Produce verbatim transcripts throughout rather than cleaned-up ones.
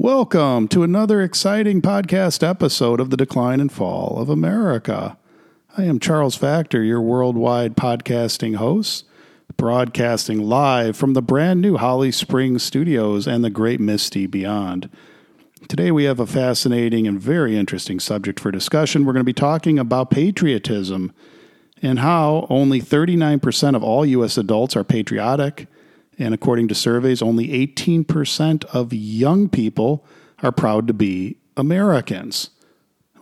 Welcome to another exciting podcast episode of The Decline and Fall of America. I am Charles Factor, your worldwide podcasting host, broadcasting live from the brand new Holly Springs Studios and the Great Misty Beyond. Today we have a fascinating and very interesting subject for discussion. We're going to be talking about patriotism and how only thirty-nine percent of all U S adults are patriotic. And according to surveys, only eighteen percent of young people are proud to be Americans.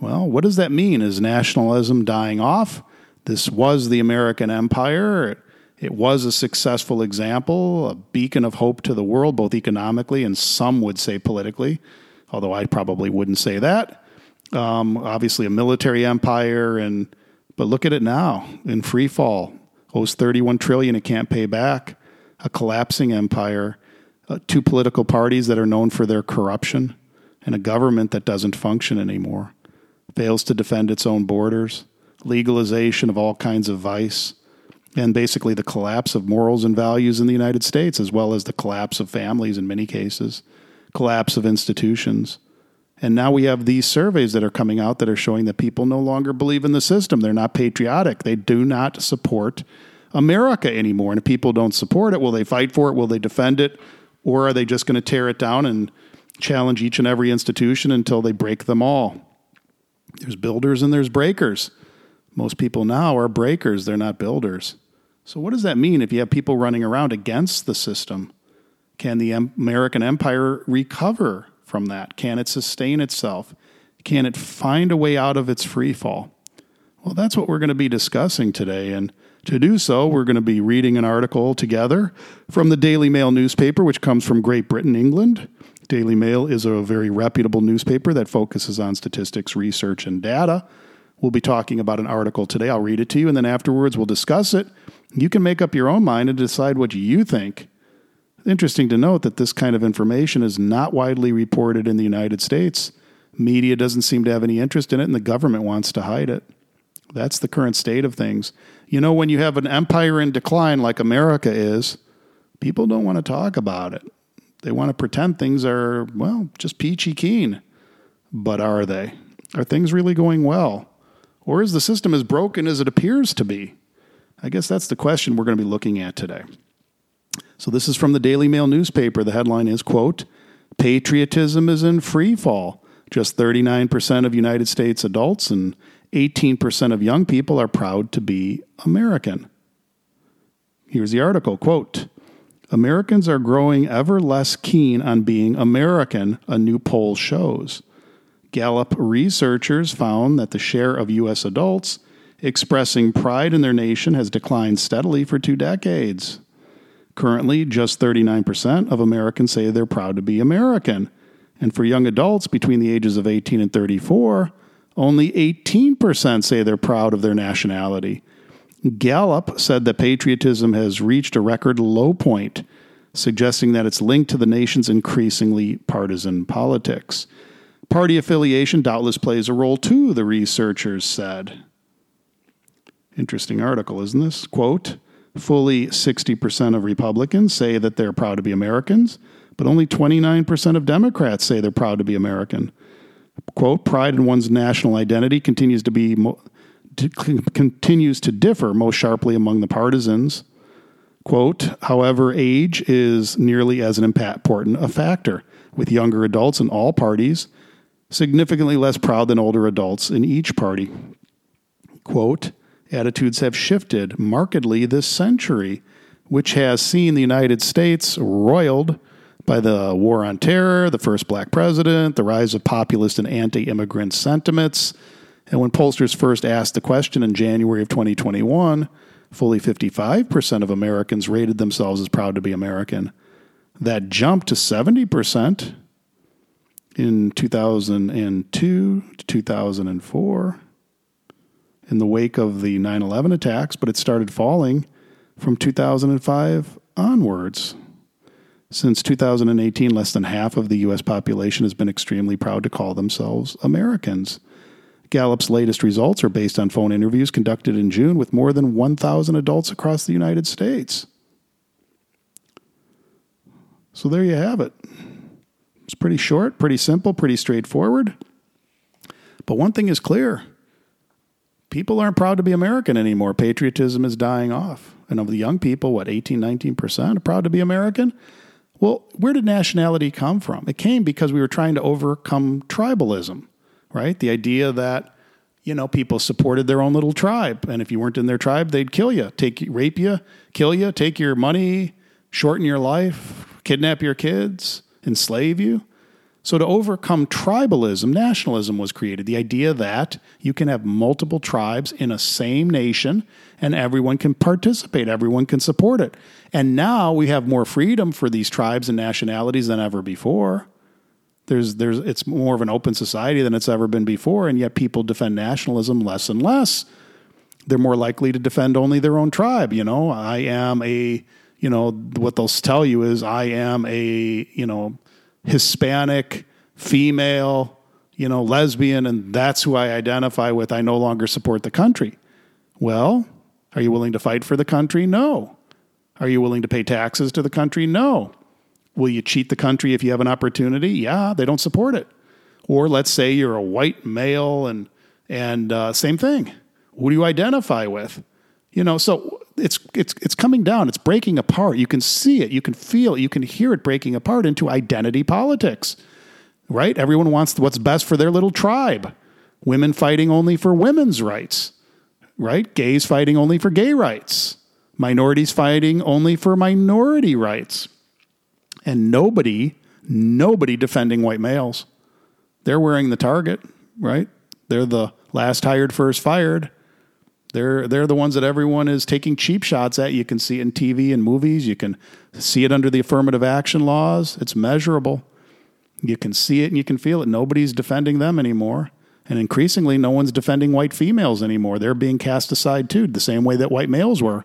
Well, what does that mean? Is nationalism dying off? This was the American empire. It was a successful example, a beacon of hope to the world, both economically and some would say politically, although I probably wouldn't say that. Um, obviously, a military empire, and but look at it now, in free fall. Owes thirty-one trillion dollars it can't pay back. A collapsing empire, uh, two political parties that are known for their corruption, and a government that doesn't function anymore, fails to defend its own borders, legalization of all kinds of vice, and basically the collapse of morals and values in the United States, as well as the collapse of families in many cases, collapse of institutions. And now we have these surveys that are coming out that are showing that people no longer believe in the system. They're not patriotic. They do not support America anymore. And if people don't support it, will they fight for it? Will they defend it? Or are they just going to tear it down and challenge each and every institution until they break them all? There's builders and there's breakers. Most people now are breakers. They're not builders. So what does that mean if you have people running around against the system? Can the American empire recover from that? Can it sustain itself? Can it find a way out of its free fall? Well, that's what we're going to be discussing today. And to do so, we're going to be reading an article together from the Daily Mail newspaper, which comes from Great Britain, England. Daily Mail is a very reputable newspaper that focuses on statistics, research, and data. We'll be talking about an article today. I'll read it to you, and then afterwards we'll discuss it. You can make up your own mind and decide what you think. Interesting to note that this kind of information is not widely reported in the United States. Media doesn't seem to have any interest in it, and the government wants to hide it. That's the current state of things. You know, when you have an empire in decline like America is, people don't want to talk about it. They want to pretend things are, well, just peachy keen. But are they? Are things really going well? Or is the system as broken as it appears to be? I guess that's the question we're going to be looking at today. So this is from the Daily Mail newspaper. The headline is, quote, "Patriotism is in free fall. Just thirty-nine percent of United States adults and eighteen percent of young people are proud to be American." Here's the article, quote, "Americans are growing ever less keen on being American, a new poll shows. Gallup researchers found that the share of U S adults expressing pride in their nation has declined steadily for two decades. Currently, just thirty-nine percent of Americans say they're proud to be American. And for young adults between the ages of eighteen and thirty-four, only eighteen percent say they're proud of their nationality. Gallup said that patriotism has reached a record low point, suggesting that it's linked to the nation's increasingly partisan politics. Party affiliation doubtless plays a role too, the researchers said." Interesting article, isn't this? Quote, "Fully sixty percent of Republicans say that they're proud to be Americans, but only twenty-nine percent of Democrats say they're proud to be American. Quote, "Pride in one's national identity continues to be mo- to c- continues to differ most sharply among the partisans. Quote, "However, age is nearly as an important a factor, with younger adults in all parties significantly less proud than older adults in each party. Quote, "Attitudes have shifted markedly this century, which has seen the United States roiled by the war on terror, the first black president, the rise of populist and anti-immigrant sentiments." And when pollsters first asked the question in January of twenty twenty-one, fully fifty-five percent of Americans rated themselves as proud to be American. That jumped to seventy percent in two thousand two to two thousand four in the wake of the nine eleven attacks, but it started falling from two thousand five onwards. Since two thousand eighteen, less than half of the U S population has been extremely proud to call themselves Americans. Gallup's latest results are based on phone interviews conducted in June with more than one thousand adults across the United States. So there you have it. It's pretty short, pretty simple, pretty straightforward. But one thing is clear. People aren't proud to be American anymore. Patriotism is dying off. And of the young people, what, eighteen, nineteen percent are proud to be American? Well, where did nationality come from? It came because we were trying to overcome tribalism, right? The idea that, you know, people supported their own little tribe. And if you weren't in their tribe, they'd kill you, take, rape you, kill you, take your money, shorten your life, kidnap your kids, enslave you. So to overcome tribalism, nationalism was created. The idea that you can have multiple tribes in a same nation and everyone can participate, everyone can support it. And now we have more freedom for these tribes and nationalities than ever before. There's, there's, it's more of an open society than it's ever been before, and yet people defend nationalism less and less. They're more likely to defend only their own tribe. You know, I am a, you know, what they'll tell you is I am a, you know, Hispanic, female, you know, lesbian, and that's who I identify with. I no longer support the country. Well, are you willing to fight for the country? No. Are you willing to pay taxes to the country? No. Will you cheat the country if you have an opportunity? Yeah, they don't support it. Or let's say you're a white male and, and uh, same thing. Who do you identify with? You know, so it's it's it's coming down. It's breaking apart. You can see it. You can feel it. You can hear it breaking apart into identity politics, right? Everyone wants what's best for their little tribe. Women fighting only for women's rights, right? Gays fighting only for gay rights. Minorities fighting only for minority rights. And nobody, nobody defending white males. They're wearing the target, right? They're the last hired, first fired. They're they're the ones that everyone is taking cheap shots at. You can see it in T V and movies. You can see it under the affirmative action laws. It's measurable. You can see it and you can feel it. Nobody's defending them anymore. And increasingly, no one's defending white females anymore. They're being cast aside too, the same way that white males were.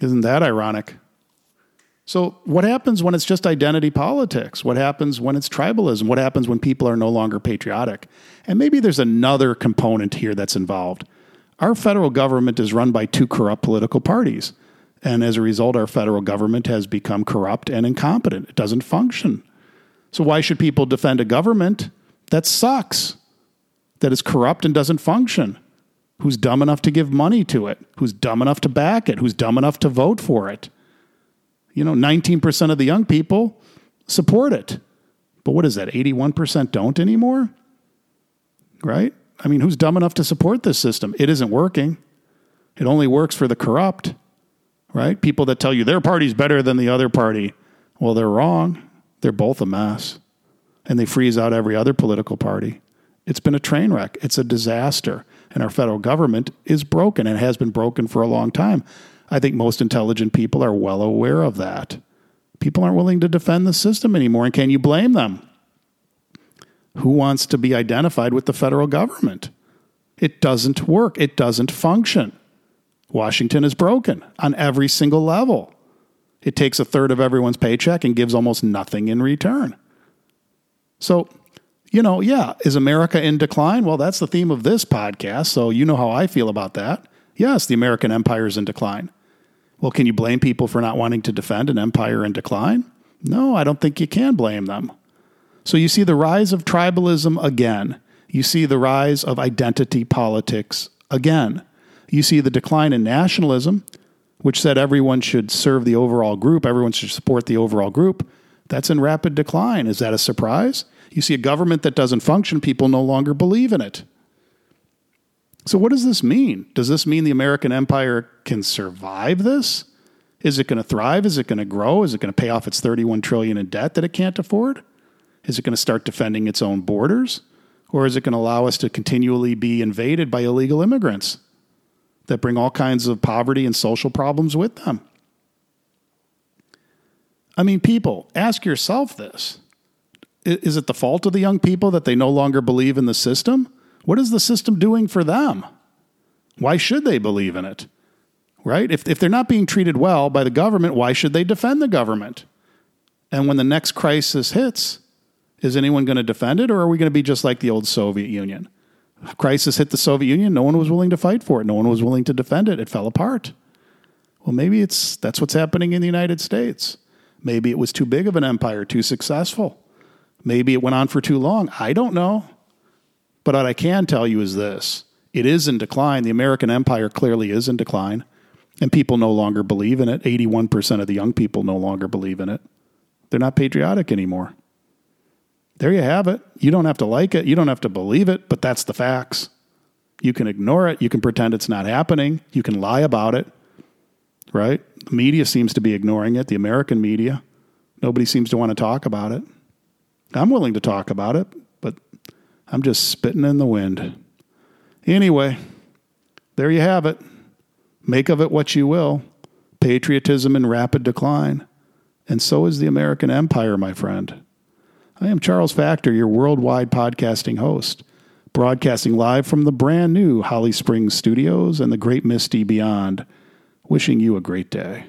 Isn't that ironic? So what happens when it's just identity politics? What happens when it's tribalism? What happens when people are no longer patriotic? And maybe there's another component here that's involved. Our federal government is run by two corrupt political parties. And as a result, our federal government has become corrupt and incompetent. It doesn't function. So why should people defend a government that sucks, that is corrupt and doesn't function, who's dumb enough to give money to it, who's dumb enough to back it, who's dumb enough to vote for it? You know, nineteen percent of the young people support it. But what is that? eighty-one percent don't anymore? Right? I mean, who's dumb enough to support this system? It isn't working. It only works for the corrupt, right? People that tell you their party's better than the other party. Well, they're wrong. They're both a mess. And they freeze out every other political party. It's been a train wreck. It's a disaster. And our federal government is broken and has been broken for a long time. I think most intelligent people are well aware of that. People aren't willing to defend the system anymore. And can you blame them? Who wants to be identified with the federal government? It doesn't work. It doesn't function. Washington is broken on every single level. It takes a third of everyone's paycheck and gives almost nothing in return. So, you know, yeah, is America in decline? Well, that's the theme of this podcast, so you know how I feel about that. Yes, the American empire is in decline. Well, can you blame people for not wanting to defend an empire in decline? No, I don't think you can blame them. So you see the rise of tribalism again. You see the rise of identity politics again. You see the decline in nationalism, which said everyone should serve the overall group, everyone should support the overall group. That's in rapid decline. Is that a surprise? You see a government that doesn't function, people no longer believe in it. So what does this mean? Does this mean the American empire can survive this? Is it going to thrive? Is it going to grow? Is it going to pay off its thirty-one trillion dollars in debt that it can't afford? Is it going to start defending its own borders? Or is it going to allow us to continually be invaded by illegal immigrants that bring all kinds of poverty and social problems with them? I mean, people, ask yourself this. Is it the fault of the young people that they no longer believe in the system? What is the system doing for them? Why should they believe in it? Right? If, if they're not being treated well by the government, why should they defend the government? And when the next crisis hits, is anyone going to defend it, or are we going to be just like the old Soviet Union? A crisis hit the Soviet Union. No one was willing to fight for it. No one was willing to defend it. It fell apart. Well, maybe it's that's what's happening in the United States. Maybe it was too big of an empire, too successful. Maybe it went on for too long. I don't know. But what I can tell you is this. It is in decline. The American empire clearly is in decline, and people no longer believe in it. eighty-one percent of the young people no longer believe in it. They're not patriotic anymore. There you have it. You don't have to like it. You don't have to believe it, but that's the facts. You can ignore it. You can pretend it's not happening. You can lie about it, right? The media seems to be ignoring it, the American media. Nobody seems to want to talk about it. I'm willing to talk about it, but I'm just spitting in the wind. Anyway, there you have it. Make of it what you will. Patriotism in rapid decline. And so is the American empire, my friend. I am Charles Factor, your worldwide podcasting host, broadcasting live from the brand new Holly Springs Studios and the Great Misty Beyond, wishing you a great day.